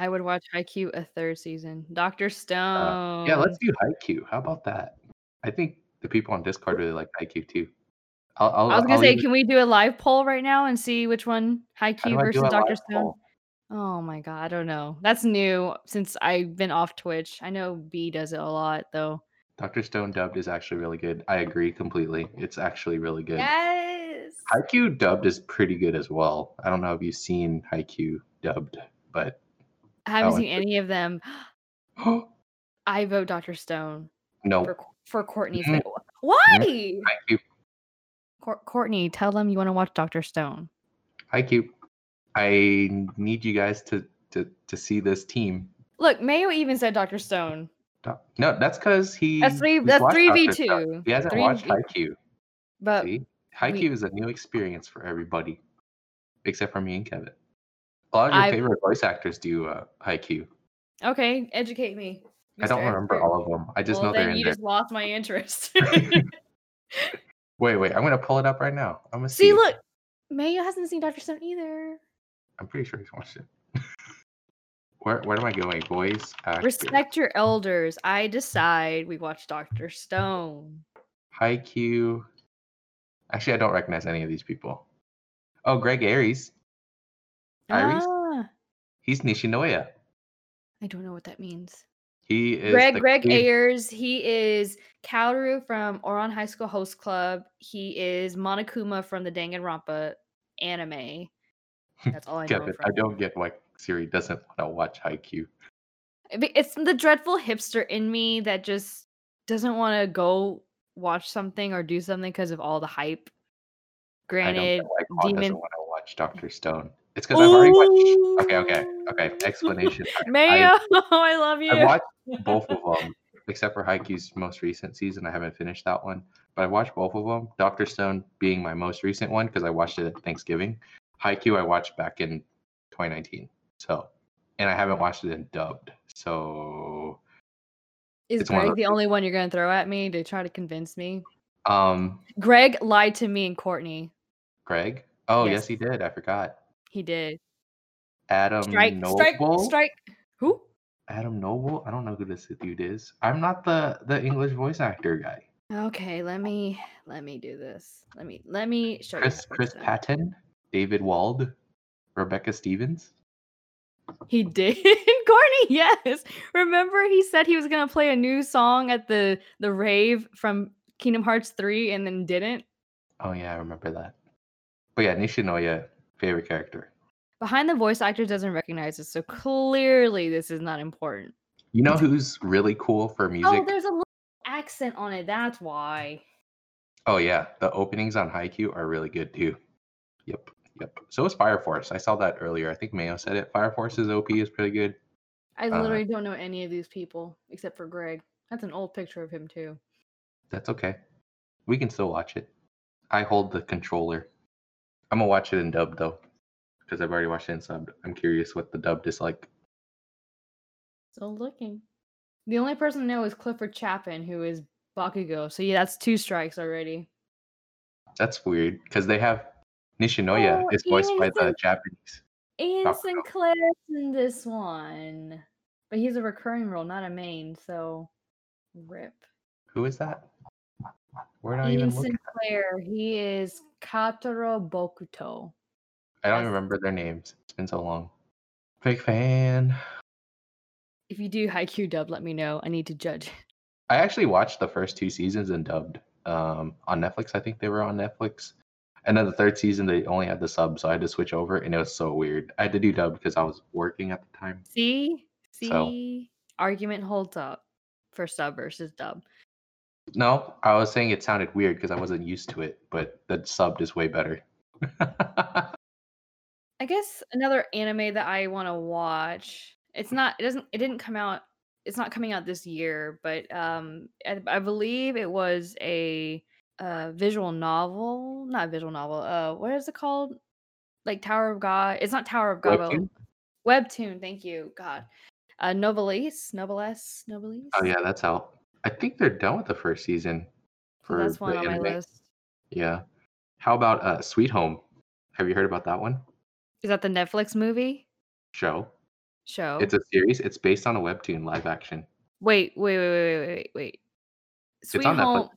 I would watch Haikyuu a 3rd season. Dr. Stone. Yeah, let's do Haikyuu. How about that? I think the people on Discord really like Haikyuu too. Can we do a live poll right now and see which one, Haikyuu versus Dr. Stone? Poll? Oh my god, I don't know. That's new since I've been off Twitch. I know B does it a lot though. Dr. Stone dubbed is actually really good. I agree completely. It's actually really good. Yes. Haikyuu dubbed is pretty good as well. I don't know if you've seen Haikyuu dubbed, but I haven't seen any of them. I vote Dr. Stone. No. For Courtney's vote. Why? Thank you. Courtney, tell them you want to watch Dr. Stone. Hi, Cube. I need you guys to see this team. Look, Mayo even said Dr. Stone. No, that's because he... That's 3v2. He hasn't watched Haikyuu. But Haikyuu is a new experience for everybody. Except for me and Kevin. A lot of your favorite voice actors do Haikyuu. Okay, educate me. Mr. I don't remember all of them. I just know they're in there. You just lost my interest. Wait. I'm going to pull it up right now. I'm going to see. Look. Mayo hasn't seen Dr. Stone either. I'm pretty sure he's watched it. Where am I going? Voice actors. Respect your elders. I decide we watch Dr. Stone. Haikyuu. Actually, I don't recognize any of these people. Oh, Greg Aries. He's Nishinoya. I don't know what that means. He is Greg Ayers. He is Kaoru from Oran High School Host Club. He is Monokuma from the Danganronpa anime. That's all I know. Kevin, I don't get why Siri doesn't want to watch Haikyuu. It's the dreadful hipster in me that just doesn't want to go watch something or do something because of all the hype. Granted, Demon doesn't want to watch Dr. Stone. It's because I've already watched... Okay. Explanation. Mayo, I love you. I watched both of them, except for Haikyuu's most recent season. I haven't finished that one. But I watched both of them. Dr. Stone being my most recent one, because I watched it at Thanksgiving. Haikyuu I watched back in 2019. And I haven't watched it in dubbed. So... Is Greg the only one you're going to throw at me to try to convince me? Greg lied to me and Courtney. Greg? Oh, yes he did. I forgot. He did. Adam Noble. Strike. Who? Adam Noble. I don't know who this dude is. I'm not the English voice actor guy. Okay, let me do this. Let me show you. Chris Patton, David Wald, Rebecca Stevens. He did, Courtney. Yes. Remember, he said he was gonna play a new song at the rave from Kingdom Hearts 3, and then didn't. Oh yeah, I remember that. But yeah, Nishinoya. Favorite character. Behind the voice actor doesn't recognize it, so clearly this is not important. You know who's really cool for music? Oh, there's a little accent on it. That's why. Oh yeah, the openings on Haikyuu are really good too. Yep. So is Fire Force. I saw that earlier. I think Mayo said it. Fire Force's OP is pretty good. I literally don't know any of these people except for Greg. That's an old picture of him too. That's okay. We can still watch it. I hold the controller. I'm gonna watch it in dub though, because I've already watched it in sub. I'm curious what the dub is like. Still looking. The only person I know is Clifford Chapin, who is Bakugo. So yeah, that's two strikes already. That's weird because they have Nishinoya is voiced by the Japanese. Ian Sinclair's in this one, but he's a recurring role, not a main. So, rip. Who is that? We're not Ian even looking. Sinclair. He is Kataro Bokuto. I don't remember their names. It's been so long. Big fan. If you do Haikyuu dub, let me know. I need to judge. I actually watched the first two seasons and dubbed on Netflix. I think they were on Netflix. And then the third season, they only had the sub, so I had to switch over, and it was so weird. I had to do dub because I was working at the time. See? Argument holds up for sub versus dub. No, I was saying it sounded weird because I wasn't used to it, but the subbed is way better. I guess another anime that I want to watch. It's not coming out this year, but I believe it was a what is it called? Like Tower of God. It's not Tower of God. Webtoon. Thank you, God. Novelist. Oh yeah, that's out. I think they're done with the first season. That's one on my list. Yeah. How about Sweet Home? Have you heard about that one? Is that the Netflix movie? Show. It's a series. It's based on a webtoon, live action. Wait. Sweet Home. Netflix.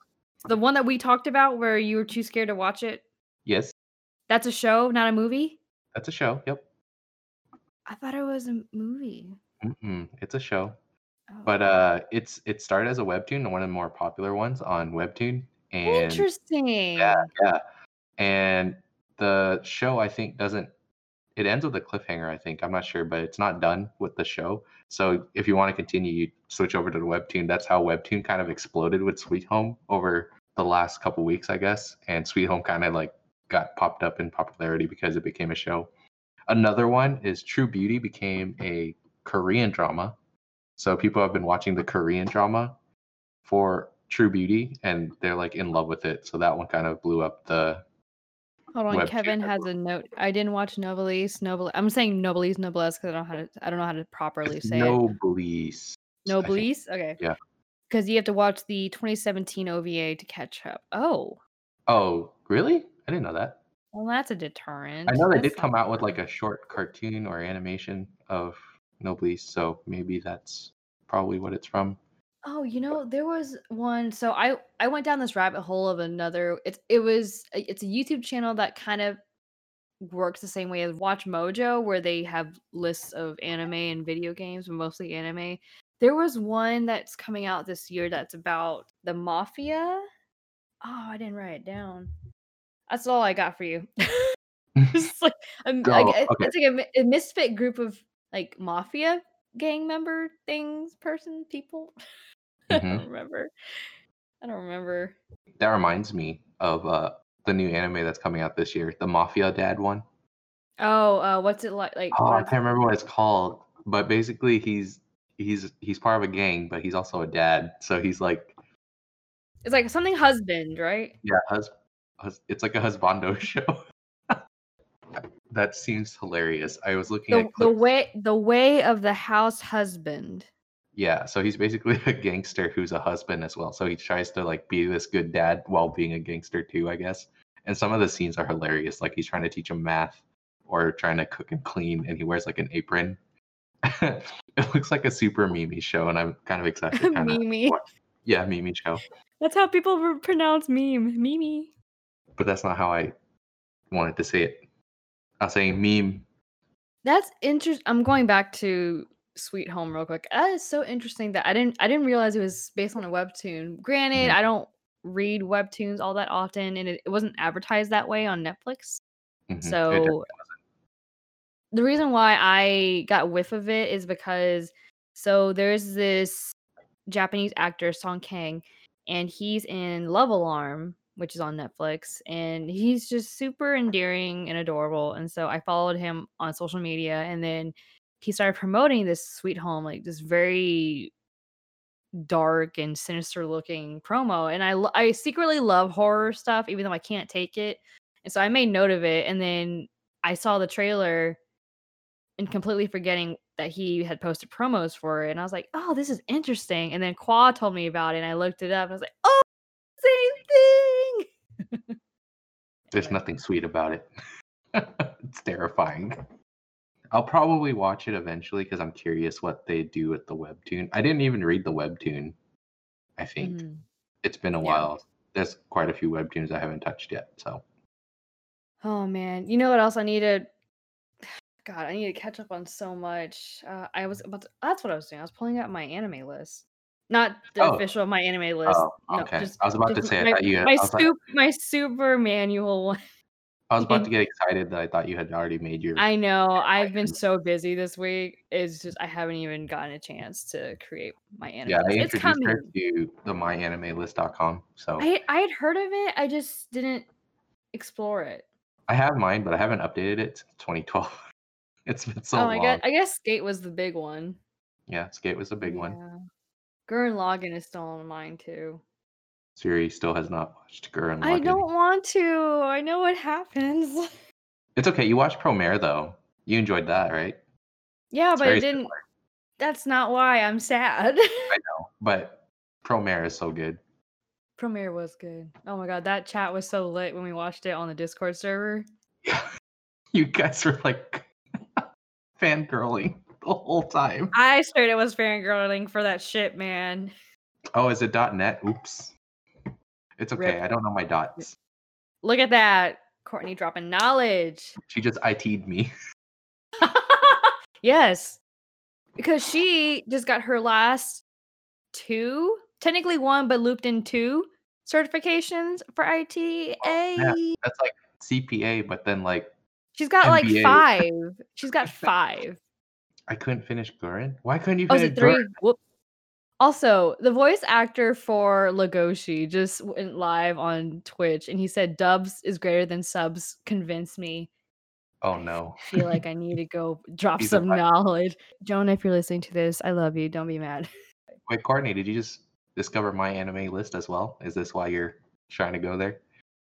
The one that we talked about where you were too scared to watch it? Yes. That's a show, not a movie? That's a show, yep. I thought it was a movie. It's a show. Oh. But it started as a webtoon, one of the more popular ones on Webtoon. And interesting. Yeah. And the show, I think, it ends with a cliffhanger, I think. I'm not sure, but it's not done with the show. So if you want to continue, you switch over to the webtoon. That's how webtoon kind of exploded with Sweet Home over the last couple weeks, I guess. And Sweet Home kind of like got popped up in popularity because it became a show. Another one is True Beauty became a Korean drama. So people have been watching the Korean drama for True Beauty, and they're like in love with it. So that one kind of blew up the... Hold on, Kevin has a note. I didn't watch Noblesse. I'm saying Noblesse because I don't know how to properly say Noblesse. Noblesse? Okay. Yeah. Because you have to watch the 2017 OVA to catch up. Oh, really? I didn't know that. Well, that's a deterrent. I know they did come out with like a short cartoon or animation of Noblesse, so maybe that's probably what it's from. Oh, there was one. So I went down this rabbit hole of another. It's a YouTube channel that kind of works the same way as Watch Mojo, where they have lists of anime and video games, but mostly anime. There was one that's coming out this year that's about the mafia. Oh, I didn't write it down. That's all I got for you. It's like a misfit group of like mafia gang member people. I don't remember. That reminds me of the new anime that's coming out this year, the Mafia Dad one. What's it like? I can't remember what it's called, but basically he's part of a gang, but he's also a dad, so he's like, it's like something husband, right? Yeah, it's like a husbando show. That seems hilarious. I was looking at the way of the house husband. Yeah, so he's basically a gangster who's a husband as well. So he tries to like be this good dad while being a gangster too, I guess. And some of the scenes are hilarious. Like he's trying to teach him math or trying to cook and clean, and he wears like an apron. It looks like a super Mimi show, and I'm kind of excited. Mimi. Yeah, Mimi show. That's how people pronounce meme. Mimi. But that's not how I wanted to say it. I was saying meme. That's interesting. I'm going back to Sweet Home real quick. That is so interesting that I didn't realize it was based on a webtoon. Granted, I don't read webtoons all that often, and it wasn't advertised that way on Netflix. So the reason why I got whiff of it is because there's this Japanese actor, Song Kang, and he's in Love Alarm, which is on Netflix, and he's just super endearing and adorable. And so I followed him on social media, and then he started promoting this Sweet Home, like this very dark and sinister looking promo. And I secretly love horror stuff, even though I can't take it. And so I made note of it. And then I saw the trailer and completely forgetting that he had posted promos for it. And I was like, oh, this is interesting. And then Qua told me about it, and I looked it up, and I was like, oh, same thing. There's nothing sweet about it. It's terrifying. I'll probably watch it eventually because I'm curious what they do with the webtoon. I didn't even read the webtoon, I think. Mm-hmm. It's been a while. There's quite a few webtoons I haven't touched yet. So. Oh, man. You know what else I need to... God, I need to catch up on so much. I was about to... That's what I was doing. I was pulling up my anime list. Not the official my anime list. Oh, okay. No, I was about to say... My super manual one. I was about to get excited that I thought you had already made your... I know. I've been so busy this week. It's just I haven't even gotten a chance to create my anime list. Yeah, I introduced her to the myanimelist.com. So I had heard of it. I just didn't explore it. I have mine, but I haven't updated it since 2012. It's been so long. God. I guess Skate was the big one. Yeah, Skate was the big one. Gurren Lagann is still on mine, too. Siri still has not watched Gurren Lagann. I don't want to. I know what happens. It's okay. You watched Promare, though. You enjoyed that, right? Yeah, but I didn't. Similar. That's not why I'm sad. I know, but Promare is so good. Promare was good. Oh, my God. That chat was so lit when we watched it on the Discord server. Yeah. You guys were like fangirling the whole time. I straight up was fangirling for that shit, man. Oh, is it .net? Oops. It's okay. Rip. I don't know my dots. Look at that. Courtney dropping knowledge. She just IT'd me. Yes. Because she just got her last 2, technically 1, but looped in 2 certifications for ITA. Oh, yeah. That's like CPA, but then like she's got MBA. Like 5. She's got 5. I couldn't finish Gurren. Why couldn't you finish Gurren? Whoops. Also, the voice actor for Legoshi just went live on Twitch, and he said, dubs is greater than subs, convince me. Oh, no. I feel like I need to go drop some knowledge. Jonah, if you're listening to this, I love you. Don't be mad. Wait, Courtney, did you just discover my anime list as well? Is this why you're trying to go there?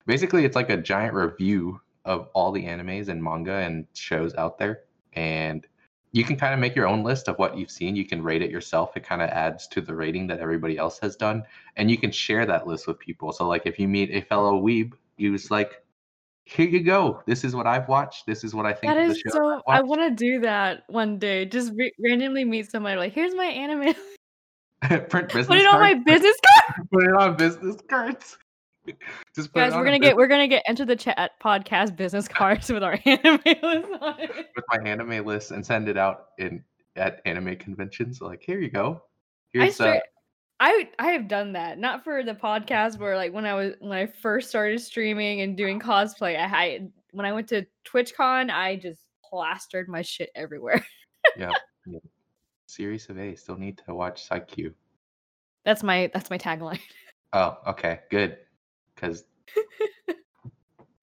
Basically, it's like a giant review of all the animes and manga and shows out there, and... You can kind of make your own list of what you've seen. You can rate it yourself. It kind of adds to the rating that everybody else has done. And you can share that list with people. So, like, if you meet a fellow weeb, you was like, here you go. This is what I've watched. This is what I think that of the show. I want to do that one day. Just randomly meet somebody. Like, here's my anime. Put it on business cards. Just guys, we're gonna get enter the chat podcast business cards with our anime list on it. With my anime list and send it out at anime conventions. Like, here you go. Here's I have done that, not for the podcast, but like when I first started streaming and doing cosplay. I when I went to TwitchCon, I just plastered my shit everywhere. Yeah. Series of A. Still need to watch Haikyuu. That's my tagline. Oh, okay, good. Because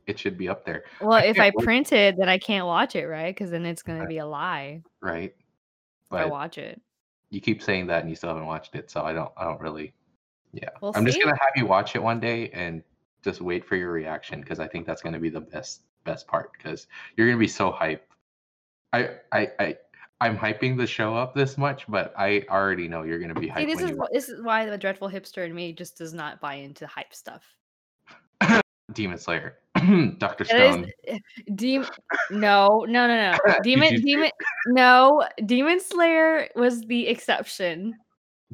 it should be up there. Well, if I print it, then I can't watch it, right? Because then it's going to be a lie. Right. But I watch it. You keep saying that and you still haven't watched it, so I don't really... Yeah. We'll I'm just going to have you watch it one day and just wait for your reaction, because I think that's going to be the best part, because you're going to be so hyped. I'm hyping the show up this much, but I already know you're going to be hyped. This is why the dreadful hipster in me just does not buy into hype stuff. Demon Slayer, Dr. Stone. No. Demon Slayer was the exception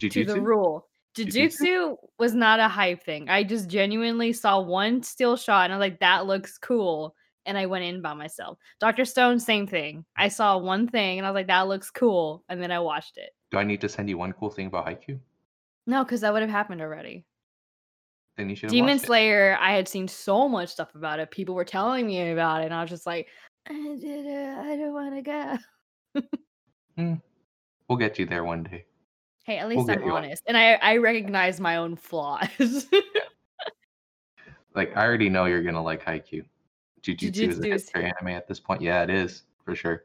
to the rule. Jujutsu was not a hype thing. I just genuinely saw one still shot and I was like, that looks cool. And I went in by myself. Dr. Stone, same thing. I saw one thing and I was like, that looks cool. And then I watched it. Do I need to send you one cool thing about Haikyuu? No, because that would have happened already. Then you should have Demon Slayer, it. I had seen so much stuff about it. People were telling me about it. And I was just like, I don't want to go. We'll get you there one day. Hey, at least I'm honest. And I recognize my own flaws. Like, I already know you're going to like Haikyuu. Jujutsu is a hipster anime at this point. Yeah, it is, for sure.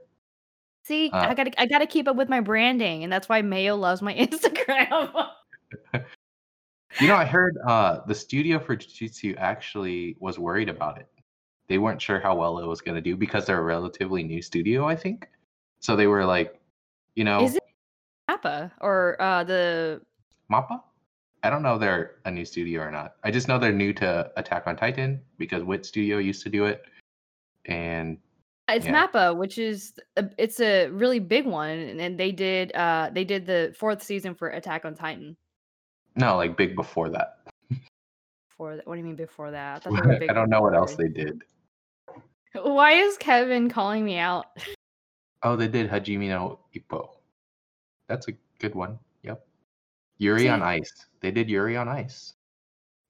See, I gotta keep up with my branding, and that's why Mayo loves my Instagram. You know, I heard the studio for Jujutsu actually was worried about it. They weren't sure how well it was going to do because they're a relatively new studio, I think. So they were like, you know... Is it Mappa or the... Mappa? I don't know if they're a new studio or not. I just know they're new to Attack on Titan because Wit Studio used to do it. And... It's Mappa, which is it's a really big one, and they did the fourth season for Attack on Titan. No, like big before that. What do you mean before that? I thought they were big. I don't know what else they did. Why is Kevin calling me out? Oh, they did Hajime no Ippo. That's a good one. Yep. Yuri on Ice. They did Yuri on Ice.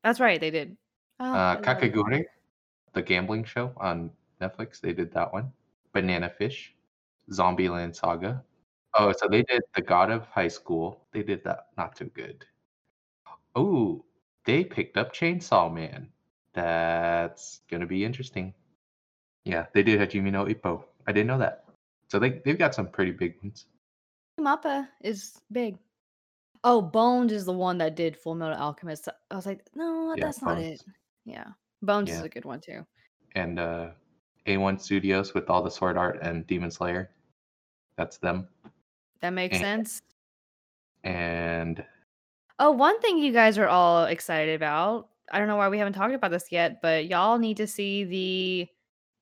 That's right, they did. Oh, Kakagure, the gambling show on Netflix, they did that one. Banana Fish, Zombieland Saga. Oh, so they did The God of High School. They did that. Not too good. Oh, they picked up Chainsaw Man. That's going to be interesting. Yeah, they did Hajime no Ippo. I didn't know that. So they've got some pretty big ones. Mappa is big. Oh, Bones is the one that did Full Metal Alchemist. I was like, no, that's not it. Yeah, Bones is a good one too. And A1 Studios with all the Sword Art and Demon Slayer. That's them. That makes sense. And... Oh, one thing you guys are all excited about. I don't know why we haven't talked about this yet, but y'all need to see the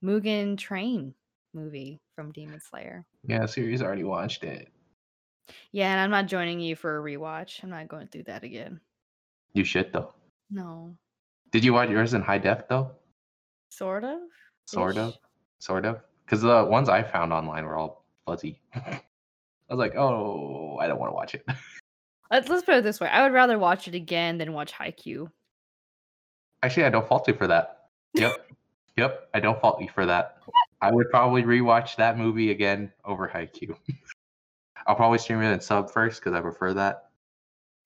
Mugen Train movie from Demon Slayer. Yeah, Siri's already watched it. Yeah, and I'm not joining you for a rewatch. I'm not going through that again. You should, though. No. Did you watch yours in high def, though? Sort of. Because the ones I found online were all fuzzy. I was like, oh, I don't want to watch it. Let's put it this way. I would rather watch it again than watch Haikyuu. Actually, I don't fault you for that. Yep. I don't fault you for that. I would probably rewatch that movie again over Haikyuu. I'll probably stream it in sub first because I prefer that.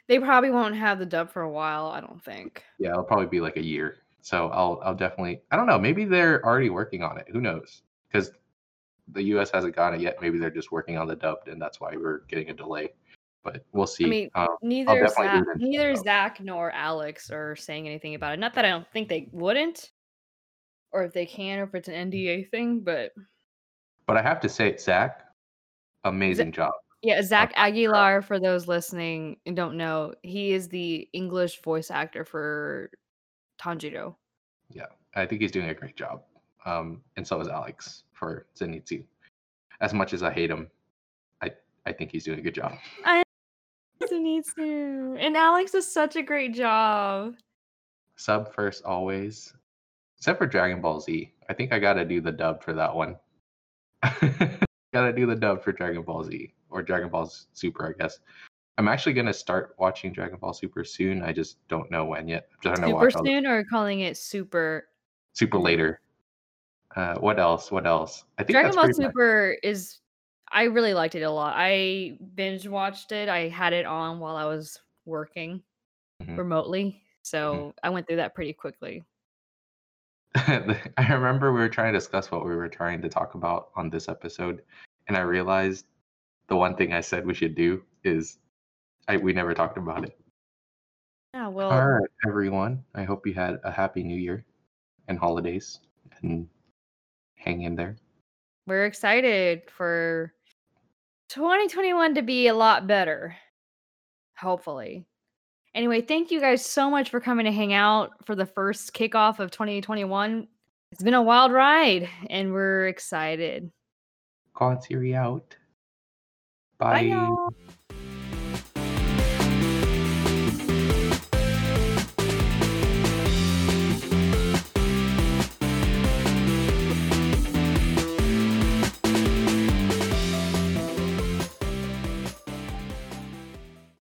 They probably won't have the dub for a while, I don't think. Yeah, it'll probably be like a year. So I'll definitely, I don't know, maybe they're already working on it. Who knows? Because the U.S. hasn't got it yet. Maybe they're just working on the dubbed, and that's why we're getting a delay. But we'll see. I mean, neither Zach nor Alex are saying anything about it. Not that I don't think they wouldn't, or if they can, or if it's an NDA thing, but... But I have to say, Zach, amazing job. Yeah, Zach Aguilar, for those listening and don't know, he is the English voice actor for... Tanjiro. Yeah, I think he's doing a great job. And so is Alex for Zenitsu. As much as I hate him, I think he's doing a good job. I Zenitsu. And Alex does such a great job. Sub first always. Except for Dragon Ball Z. I think I gotta do the dub for that one. Gotta do the dub for Dragon Ball Z. Or Dragon Ball Super, I guess. I'm actually going to start watching Dragon Ball Super soon. I just don't know when yet. I'm just super soon or calling it Super? Super later. What else? I think Dragon Ball Super is... I really liked it a lot. I binge watched it. I had it on while I was working remotely. So I went through that pretty quickly. I remember we were trying to discuss what we were trying to talk about on this episode. And I realized the one thing I said we should do is... we never talked about it. Yeah, well. All right, everyone. I hope you had a happy New Year and holidays, and hang in there. We're excited for 2021 to be a lot better, hopefully. Anyway, thank you guys so much for coming to hang out for the first kickoff of 2021. It's been a wild ride, and we're excited. Qua and Siri out. Bye. Bye, y'all.